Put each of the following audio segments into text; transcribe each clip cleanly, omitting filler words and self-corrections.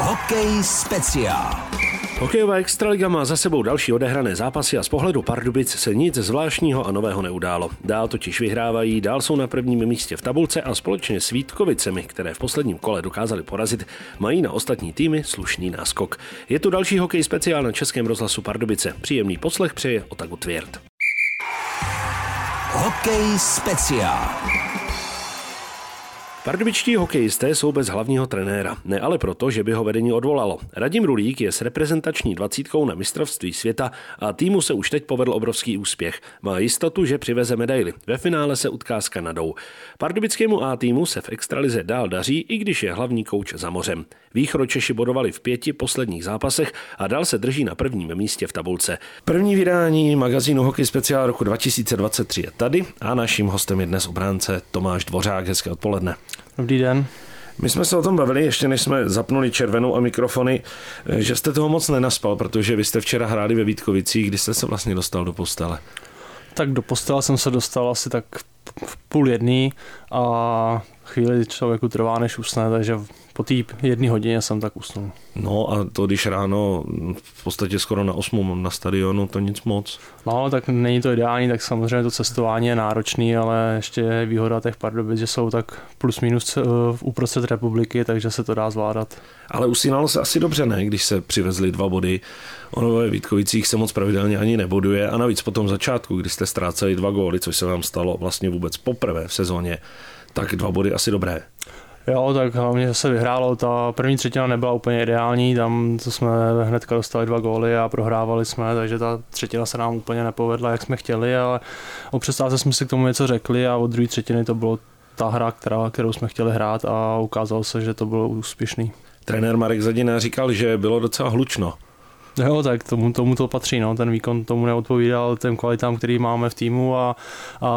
Hokej speciál. Hokejová extraliga má za sebou další odehrané zápasy a z pohledu Pardubic se nic zvláštního a nového neudálo. Dál totiž vyhrávají, dál jsou na prvním místě v tabulce a společně s Vítkovicemi, které v posledním kole dokázali porazit, mají na ostatní týmy slušný náskok. Je tu další hokej speciál na Českém rozhlasu Pardubice. Příjemný poslech přeje Ota Kotvrt. Hokej speciál. Pardubičtí hokejisté jsou bez hlavního trenéra, ne ale proto, že by ho vedení odvolalo. Radim Rulík je s reprezentační 20 na mistrovství světa a týmu se už teď povedl obrovský úspěch. Má jistotu, že přiveze medaili. Ve finále se utká s Kanadou. Pardubickému A týmu se v extralize dál daří, i když je hlavní kouč za mořem. Východočeši bodovali v 5 posledních zápasech a dál se drží na prvním místě v tabulce. První vydání magazínu Hokej speciál roku 2023 je tady a naším hostem je dnes obránce Tomáš Dvořák. Hezké odpoledne. Dobrý den. My jsme se o tom bavili, ještě než jsme zapnuli červenou a mikrofony, že jste toho moc nenaspal, protože vy jste včera hráli ve Vítkovicích, kdy jste se vlastně dostal do postele. Tak do postele jsem se dostal asi tak v 1:30 a chvíli člověku trvá, než usne, takže po té 1 hodině jsem tak usnul. No a to když ráno v podstatě skoro na 8 na stadionu, to nic moc. No tak není to ideální, tak samozřejmě to cestování je náročný, ale ještě je výhoda těch Pardubic, že jsou tak plus minus uprostřed republiky, takže se to dá zvládat. Ale usínalo se asi dobře, ne, když se přivezli 2 body. Ono ve Vítkovicích se moc pravidelně ani neboduje a navíc po tom začátku, kdy jste ztráceli 2 góly, což se vám stalo vlastně vůbec poprvé v sezóně, tak 2 body asi dobré. Jo, tak hlavně se vyhrálo, ta první třetina nebyla úplně ideální, tam jsme hnedka dostali 2 góly a prohrávali jsme, takže ta třetina se nám úplně nepovedla, jak jsme chtěli, ale o přestávce jsme si k tomu něco řekli a od druhé třetiny to bylo ta hra, kterou jsme chtěli hrát a ukázalo se, že to bylo úspěšný. Trenér Marek Zadina říkal, že bylo docela hlučno. Jo, tak tomu to patří, no. Ten výkon tomu neodpovídal těm kvalitám, který máme v týmu a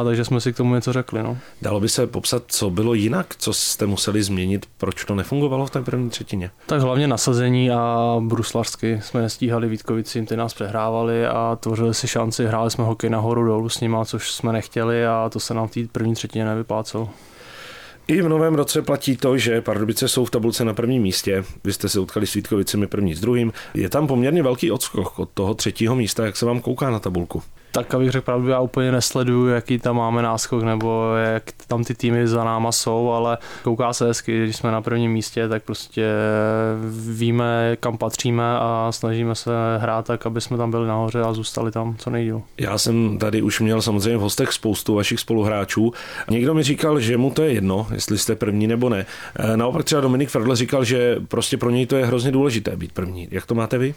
takže jsme si k tomu něco řekli. No. Dalo by se popsat, co bylo jinak, co jste museli změnit, proč to nefungovalo v té první třetině? Tak hlavně nasazení a bruslařsky jsme nestíhali Vítkovicím, ty nás přehrávali a tvořili si šanci, hráli jsme hokej nahoru dolů s nima, což jsme nechtěli a to se nám v té první třetině nevyplácelo. I v novém roce platí to, že Pardubice jsou v tabulce na prvním místě. Vy jste se utkali s Vítkovicemi 1. s 2. Je tam poměrně velký odskok od toho 3. místa, jak se vám kouká na tabulku. Tak abych řekl pravdu, já úplně nesleduju, jaký tam máme náskok nebo jak tam ty týmy za náma jsou, ale kouká se hezky, když jsme na prvním místě, tak prostě víme, kam patříme a snažíme se hrát tak, aby jsme tam byli nahoře a zůstali tam co nejdíl. Já jsem tady už měl samozřejmě v hostech spoustu vašich spoluhráčů. Někdo mi říkal, že mu to je jedno, jestli jste první nebo ne. Naopak třeba Dominik Frodl říkal, že prostě pro něj to je hrozně důležité být první. Jak to máte vy?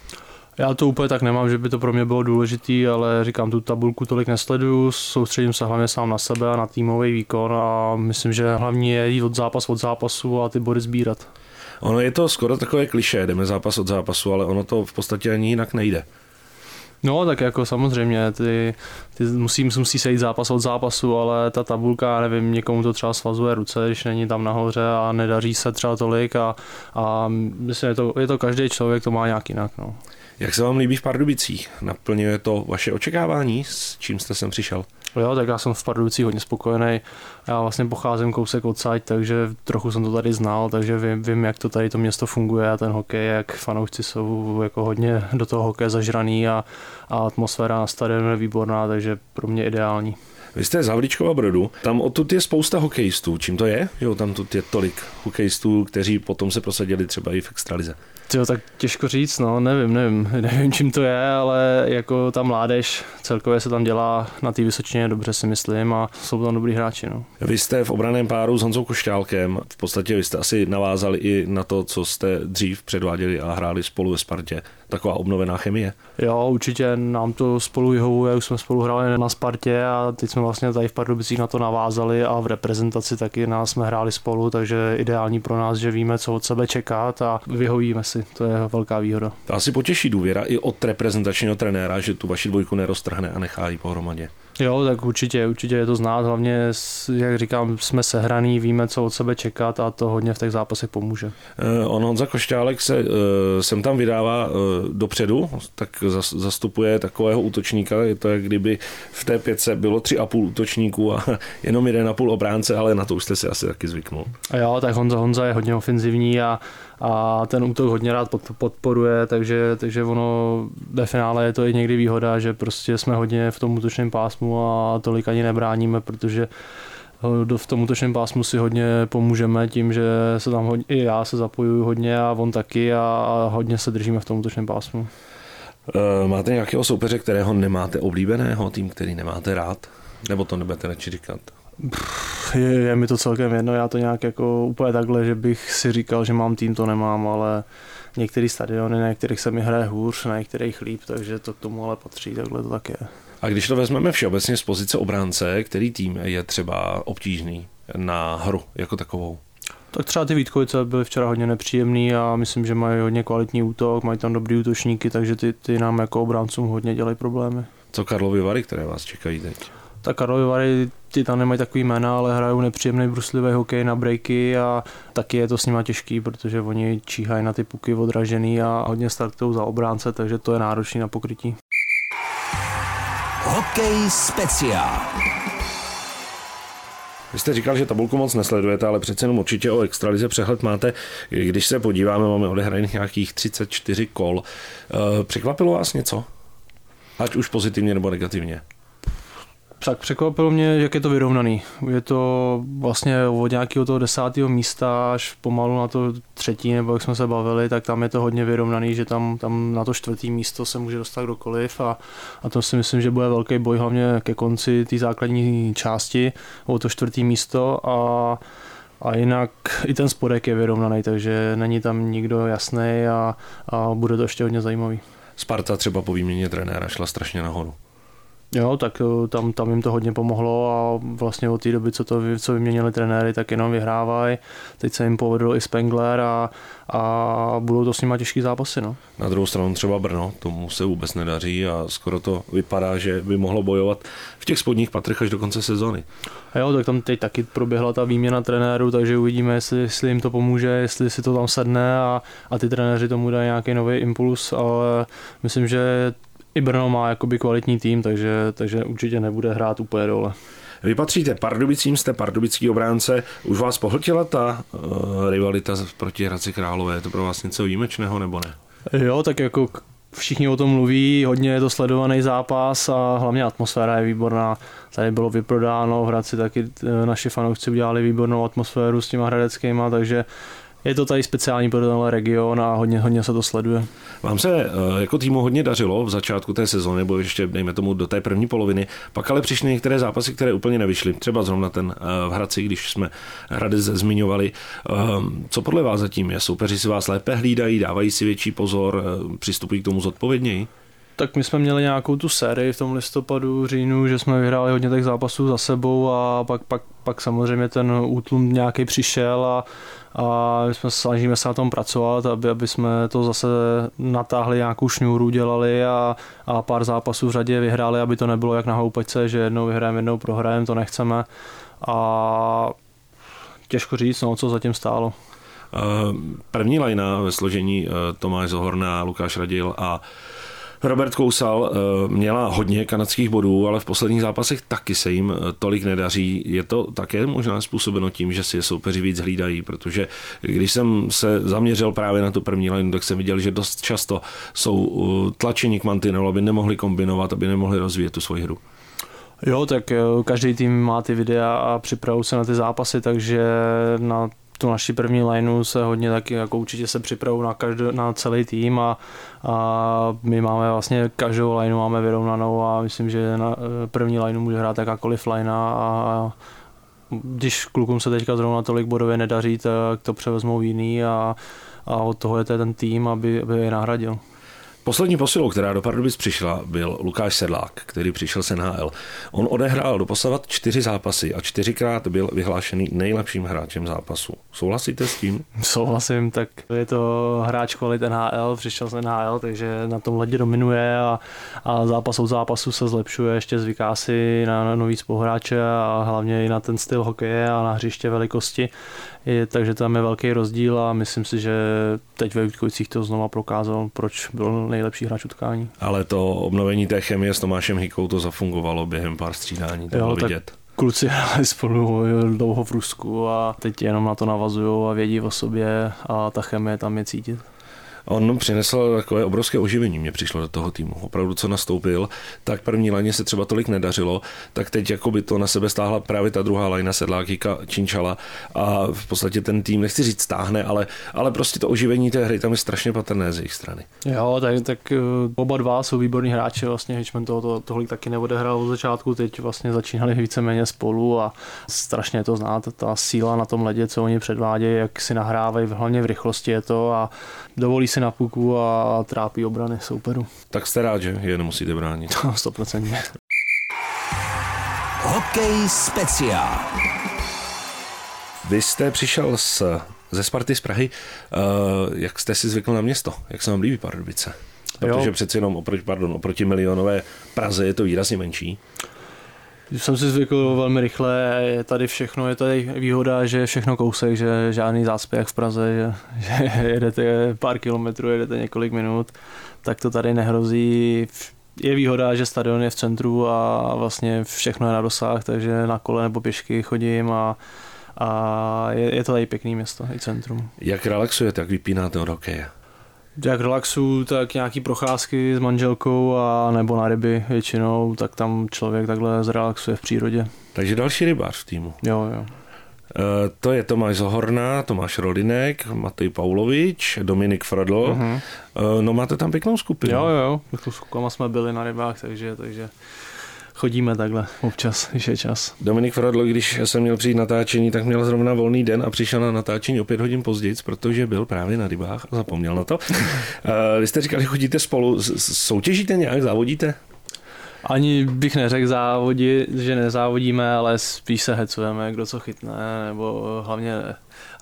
Já to úplně tak nemám, že by to pro mě bylo důležitý, ale říkám, tu tabulku tolik nesleduju, soustředím se hlavně sám na sebe a na týmový výkon a myslím, že hlavně je jít od zápasu a ty body sbírat. Ono je to skoro takové klišé, jdeme zápas od zápasu, ale ono to v podstatě ani jinak nejde. No tak jako samozřejmě, ty musí se jít zápas od zápasu, ale ta tabulka, nevím, někomu to třeba svazuje ruce, když není tam nahoře a nedaří se třeba tolik a myslím, je to každý člověk, to má nějak jinak, no. Jak se vám líbí v Pardubicích? Naplňuje to vaše očekávání, s čím jste sem přišel? Jo, tak já jsem v Pardubicích hodně spokojený. Já vlastně pocházím kousek odsaď, takže trochu jsem to tady znal, takže vím, jak to tady to město funguje a ten hokej, jak fanoušci jsou jako hodně do toho hokeje zažraný a atmosféra na stadionu je výborná, takže pro mě ideální. Vy jste z Havličkova Brodu, tam odtud je spousta hokejistů. Čím to je? Jo, tam je tolik hokejistů, kteří potom se prosadili třeba i v extralize. Jo, tak těžko říct, no, nevím, čím to je, ale jako ta mládež celkově se tam dělá na té Vysočině dobře, si myslím, a jsou tam dobrý hráči, no. Vy jste v obranném páru s Honzou Košťálkem, v podstatě vy jste asi navázali i na to, co jste dřív předváděli a hráli spolu ve Spartě, taková obnovená chemie. Jo, určitě nám to spolu vyhovuje, už jsme spolu hráli na Spartě a teď jsme vlastně tady v Pardubicích na to navázali a v reprezentaci taky nás jsme hráli spolu, takže ideální pro nás, že víme, co od sebe čekat a vyhovíme si. To je velká výhoda. To asi potěší důvěra i od reprezentačního trenéra, že tu vaši dvojku neroztrhne a nechá ji pohromadě. Jo, tak určitě je to znát, hlavně, jak říkám, jsme sehraný, víme, co od sebe čekat a to hodně v těch zápasech pomůže. Honza Košťálek se sem tam vydává dopředu, tak zastupuje takového útočníka, je to jak kdyby v té pětce bylo 3,5 útočníků a jenom 1,5 obránce, ale na to už jste si asi taky zvyknul. A jo, tak Honza je hodně ofenzivní a ten útok hodně rád podporuje, takže ono ve finále je to i někdy výhoda, že prostě jsme hodně v tom útočném pásmu a tolik ani nebráníme, protože v tom útočném pásmu si hodně pomůžeme tím, že se tam hodně, i já se zapojuju hodně a on taky a hodně se držíme v tom útočném pásmu. Máte nějakého soupeře, kterého nemáte oblíbeného, tým, který nemáte rád? Nebo to nebudete radši říkat? Je mi to celkem jedno, já to nějak jako úplně takhle, že bych si říkal, že mám tým, to nemám, ale některé stadiony, na některých se mi hraje hůř, na některých líp, takže to k tomu ale patří, takhle to tak je. A když to vezmeme všeobecně z pozice obránce, který tým je třeba obtížný na hru jako takovou? Tak třeba ty Vítkovice byly včera hodně nepříjemný a myslím, že mají hodně kvalitní útok, mají tam dobrý útočníky, takže ty nám jako obráncům hodně dělají problémy. Co Karlovy Vary, které vás čekají teď? Tak Karlovy Vary, ty tam nemají takový jména, ale hrajou nepříjemný bruslivý hokej na breaky a taky je to s nima těžký, protože oni číhají na ty puky odražený a hodně startují za obránce, takže to je náročný na pokrytí. Hokej speciál. Vy jste říkal, že tabulku moc nesledujete, ale přece jenom určitě o extralize přehled máte. Když se podíváme, máme odehraných nějakých 34 kol. Překvapilo vás něco? Ať už pozitivně nebo negativně. Tak překvapilo mě, jak je to vyrovnaný. Je to vlastně od nějakého toho 10. místa až pomalu na to 3., nebo jak jsme se bavili, tak tam je to hodně vyrovnaný, že tam na to 4. místo se může dostat kdokoliv a to si myslím, že bude velký boj hlavně ke konci té základní části o to 4. místo a jinak i ten spodek je vyrovnaný, takže není tam nikdo jasný a bude to ještě hodně zajímavý. Sparta třeba po výměně trenéra šla strašně nahoru. Jo, tak tam jim to hodně pomohlo a vlastně od té doby, co vyměnili trenéry, tak jenom vyhrávají. Teď se jim povedlo i Spengler a budou to s nima těžký zápasy. No. Na druhou stranu třeba Brno, tomu se vůbec nedaří a skoro to vypadá, že by mohlo bojovat v těch spodních patrech až do konce sezony. A jo, tak tam teď taky proběhla ta výměna trenérů, takže uvidíme, jestli jim to pomůže, jestli si to tam sedne a ty trenéři tomu dají nějaký nový impuls, ale myslím, že i Brno má jakoby kvalitní tým, takže určitě nebude hrát úplně dole. Vy patříte Pardubicím, jste pardubický obránce. Už vás pohltila ta rivalita proti Hradci Králové? Je to pro vás něco výjimečného nebo ne? Jo, tak jako všichni o tom mluví, hodně je to sledovaný zápas a hlavně atmosféra je výborná. Tady bylo vyprodáno, v Hradci taky naši fanoušci udělali výbornou atmosféru s těma hradeckýma, takže je to tady speciální pro tenhle region a hodně se to sleduje. Vám se jako týmu hodně dařilo v začátku té sezóny, nebo ještě dejme tomu do té první poloviny, pak ale přišly některé zápasy, které úplně nevyšly. Třeba zrovna ten v Hradci, když jsme Hradec zmiňovali. Co podle vás zatím je? Soupeři si vás lépe hlídají, dávají si větší pozor, přistupují k tomu zodpovědněji? Tak my jsme měli nějakou tu sérii v tom listopadu, říjnu, že jsme vyhráli hodně těch zápasů za sebou a pak samozřejmě ten útlum nějaký přišel a jsme snažíme se na tom pracovat, aby jsme to zase natáhli, nějakou šňůru dělali a pár zápasů v řadě vyhráli, aby to nebylo jak na houpačce, že jednou vyhrajeme, jednou prohrajeme, to nechceme a těžko říct, no, co zatím stálo. První lajna ve složení Tomáš Zohorna, Lukáš Radil a Robert Kousal měla hodně kanadských bodů, ale v posledních zápasech taky se jim tolik nedaří. Je to také možná způsobeno tím, že si je soupeři víc hlídají, protože když jsem se zaměřil právě na tu první linu, tak jsem viděl, že dost často jsou tlačeni k mantinelu, aby nemohli kombinovat, aby nemohli rozvíjet tu svoji hru. Jo, tak každý tým má ty videa a připravují se na ty zápasy, takže na tu naši první lineu se hodně taky jako určitě se připravují na celý tým a my máme vlastně každou lineu máme vyrovnanou a myslím, že na první lineu může hrát jakákoliv linea a když klukům se teďka zrovna tolik bodově nedaří, tak to převezmou jiný a od toho je ten tým, aby je nahradil. Poslední posilou, která do Pardubic přišla, byl Lukáš Sedlák, který přišel z NHL. On odehrál doposavat 4 zápasy a 4krát byl vyhlášený nejlepším hráčem zápasu. Souhlasíte s tím? Souhlasím, tak je to hráč kvalit NHL, přišel z NHL, takže na tom ledě dominuje a zápas od zápasu se zlepšuje, ještě zvyká si na nový spoluhráče a hlavně i na ten styl hokeje a na hřiště velikosti. Takže tam je velký rozdíl a myslím si, že teď ve Vítkovicích to znova prokázal, proč byl nejlepší hráč utkání. Ale to obnovení té chemie s Tomášem Hykou to zafungovalo během pár střídání, to bylo vidět. Kluci hráli spolu dlouho v Rusku a teď jenom na to navazují a vědí o sobě a ta chemie tam je cítit. On přinesl takové obrovské oživení, mě přišlo do toho týmu. Opravdu, co nastoupil, tak první lajně se třeba tolik nedařilo, tak teď jako by to na sebe stáhla právě ta druhá lajna Sedláka, Činčala a v podstatě ten tým, nechci říct stáhne, ale prostě to oživení té hry tam je strašně patrné z jejich strany. Jo, tak oba dva jsou výborní hráči, vlastně Hitchman tohle taky neodehrál od začátku, teď vlastně začínali víceméně spolu a strašně to znát, ta síla na tom ledě, co oni předvádějí, jak si nahrávají, hlavně v rychlosti je to a dovolí na puku a trápí obrany souperu. Tak jste rád, že je nemusíte bránit. 100%. Hokej speciál. Vy jste přišel ze Sparty z Prahy. Jak jste si zvykl na město? Jak se vám líbí Pardubice? Protože přeci jenom oproti milionové Praze je to výrazně menší. Jsem si zvykl velmi rychle, je tady všechno, je tady výhoda, že je všechno kousek, že žádný zácpy jak v Praze, že jedete pár kilometrů, jedete několik minut, tak to tady nehrozí. Je výhoda, že stadion je v centru a vlastně všechno je na dosah, takže na kole nebo pěšky chodím a je to tady pěkný město, i centrum. Jak relaxujete, jak vypínáte od hokeje? Jak relaxu, tak nějaký procházky s manželkou a nebo na ryby většinou, tak tam člověk takhle zrelaxuje v přírodě. Takže další rybář v týmu. Jo. To je Tomáš Zohorna, Tomáš Rolinek, Matej Paulovič, Dominik Frodl. Uh-huh. No máte tam pěknou skupinu. Jo, pěknou skupinu jsme byli na rybách, takže... Chodíme takhle občas, když je čas. Dominik Frodl, když jsem měl přijít natáčení, tak měl zrovna volný den a přišel na natáčení o 5 hodin později, protože byl právě na rybách a zapomněl na to. Vy jste říkali, chodíte spolu, soutěžíte nějak, závodíte? Ani bych neřekl že nezávodíme, ale spíš se hecujeme, kdo co chytne, nebo hlavně,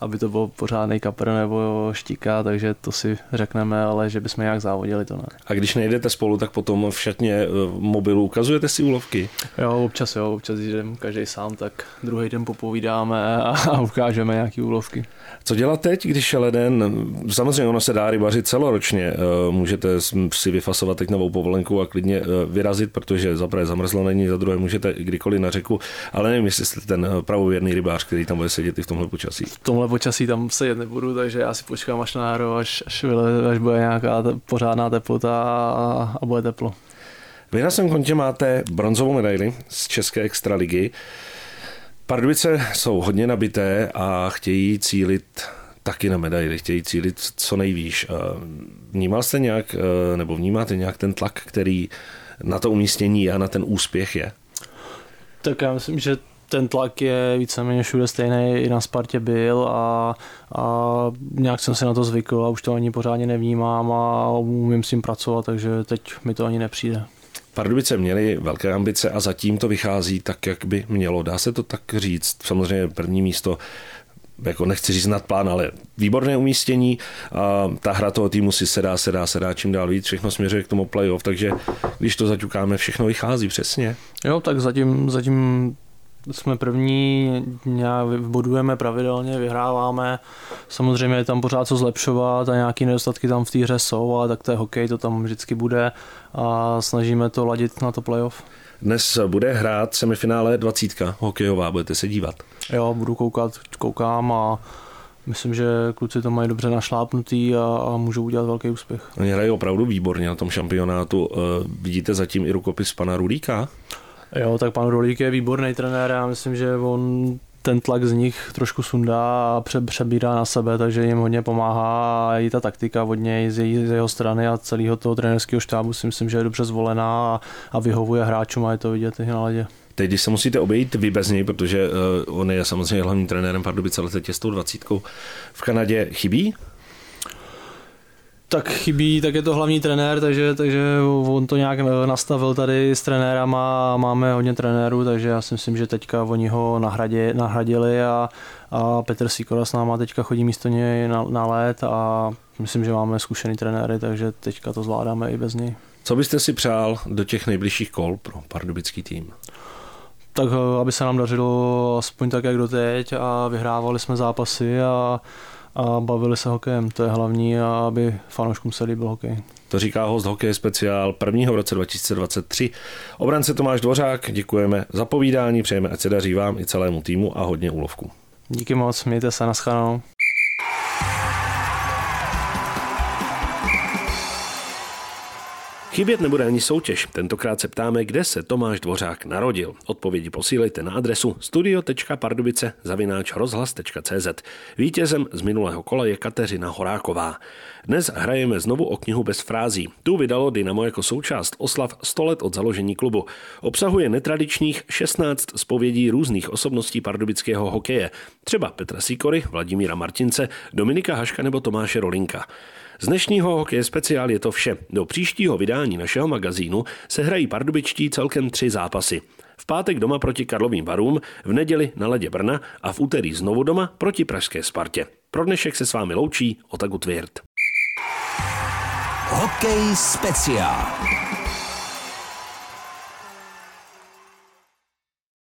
aby to byl pořádný kapr nebo štíka, takže to si řekneme, ale že bychom nějak závodili, to ne. A když nejdete spolu, tak potom v šatně mobilu ukazujete si úlovky? Jo, občas jdeme každý sám, tak druhý den popovídáme a ukážeme nějaký úlovky. Co dělat teď, když je leden? Samozřejmě ono se dá rybařit celoročně. Můžete si vyfasovat teď novou povolenku a klidně vyrazit, protože za prvé zamrzlo není, za druhé můžete kdykoliv na řeku, ale nevím, jestli jste ten pravověrný rybář, který tam bude sedět i v tomhle počasí. V tomhle počasí tam sedět nebudu, takže já si počkám až na hru, až bude nějaká pořádná teplota a bude teplo. Vy na svém kontě máte bronzovou medaili z České extraligy. Pardubice jsou hodně nabité a chtějí cílit taky na medaili, chtějí cílit co nejvýš. Vnímal jste nějak, nebo vnímáte nějak ten tlak, který na to umístění a na ten úspěch je? Tak já myslím, že ten tlak je víceméně všude stejný, i na Spartě byl a nějak jsem si na to zvykl a už to ani pořádně nevnímám a umím s tím pracovat, takže teď mi to ani nepřijde. Pardubice měly velké ambice a zatím to vychází tak, jak by mělo. Dá se to tak říct? Samozřejmě první místo, jako nechci říct nad plán, ale výborné umístění a ta hra toho týmu si sedá čím dál víc, všechno směřuje k tomu playoff, takže když to zaťukáme, všechno vychází přesně. Jo, tak zatím jsme první, nějak bodujeme pravidelně, vyhráváme. Samozřejmě je tam pořád co zlepšovat a nějaké nedostatky tam v té hře jsou, ale tak to je hokej, to tam vždycky bude a snažíme to ladit na to playoff. Dnes bude hrát semifinále 20 hokejová, budete se dívat? Jo, budu koukám a myslím, že kluci to mají dobře našlápnutý a můžou udělat velký úspěch. Oni hrají opravdu výborně na tom šampionátu. Vidíte zatím i rukopis pana Rulíka? Jo, tak pan Rulík je výborný trenér, já myslím, že on ten tlak z nich trošku sundá a přebírá na sebe, takže jim hodně pomáhá i ta taktika od něj z jeho strany a celého toho trenérského štábu si myslím, že je dobře zvolená a vyhovuje hráčům a je to vidět i na ledě. Teď, když se musíte obejít vy bez něj, protože on je samozřejmě hlavním trenérem Pardubic, ale teď je s tou 20 v Kanadě, chybí? tak chybí, tak je to hlavní trenér, takže on to nějak nastavil tady s trenérama a máme hodně trenérů, takže já si myslím, že teďka oni ho nahradili a Petr Sikora s náma teďka chodí místo něj na let a myslím, že máme zkušený trenéry, takže teďka to zvládáme i bez něj. Co byste si přál do těch nejbližších kol pro pardubický tým? Tak aby se nám dařilo aspoň tak, jak doteď a vyhrávali jsme zápasy a bavili se hokejem, to je hlavní, a aby fanouškům se líbil hokej. To říká host Hokej speciál prvního v roce 2023. Obránce Tomáš Dvořák, děkujeme za povídání, přejeme, ať se daří vám i celému týmu a hodně úlovku. Díky moc, mějte se, naschledanou. Chybět nebude ani soutěž. Tentokrát se ptáme, kde se Tomáš Dvořák narodil. Odpovědi posílejte na adresu studio.pardubice@rozhlas.cz. Vítězem z minulého kola je Kateřina Horáková. Dnes hrajeme znovu o knihu bez frází. Tu vydalo Dynamo jako součást oslav 100 let od založení klubu. Obsahuje netradičních 16 zpovědí různých osobností pardubického hokeje. Třeba Petra Sikory, Vladimíra Martince, Dominika Haška nebo Tomáše Rolinka. Z dnešního Hokeje speciál je to vše. Do příštího vydání našeho magazínu se hrají pardubičtí celkem 3 zápasy. V pátek doma proti Karlovým Varům, v neděli na ledě Brna a v úterý znovu doma proti pražské Spartě. Pro dnešek se s vámi loučí Ota Kotvrt. Hokej speciál.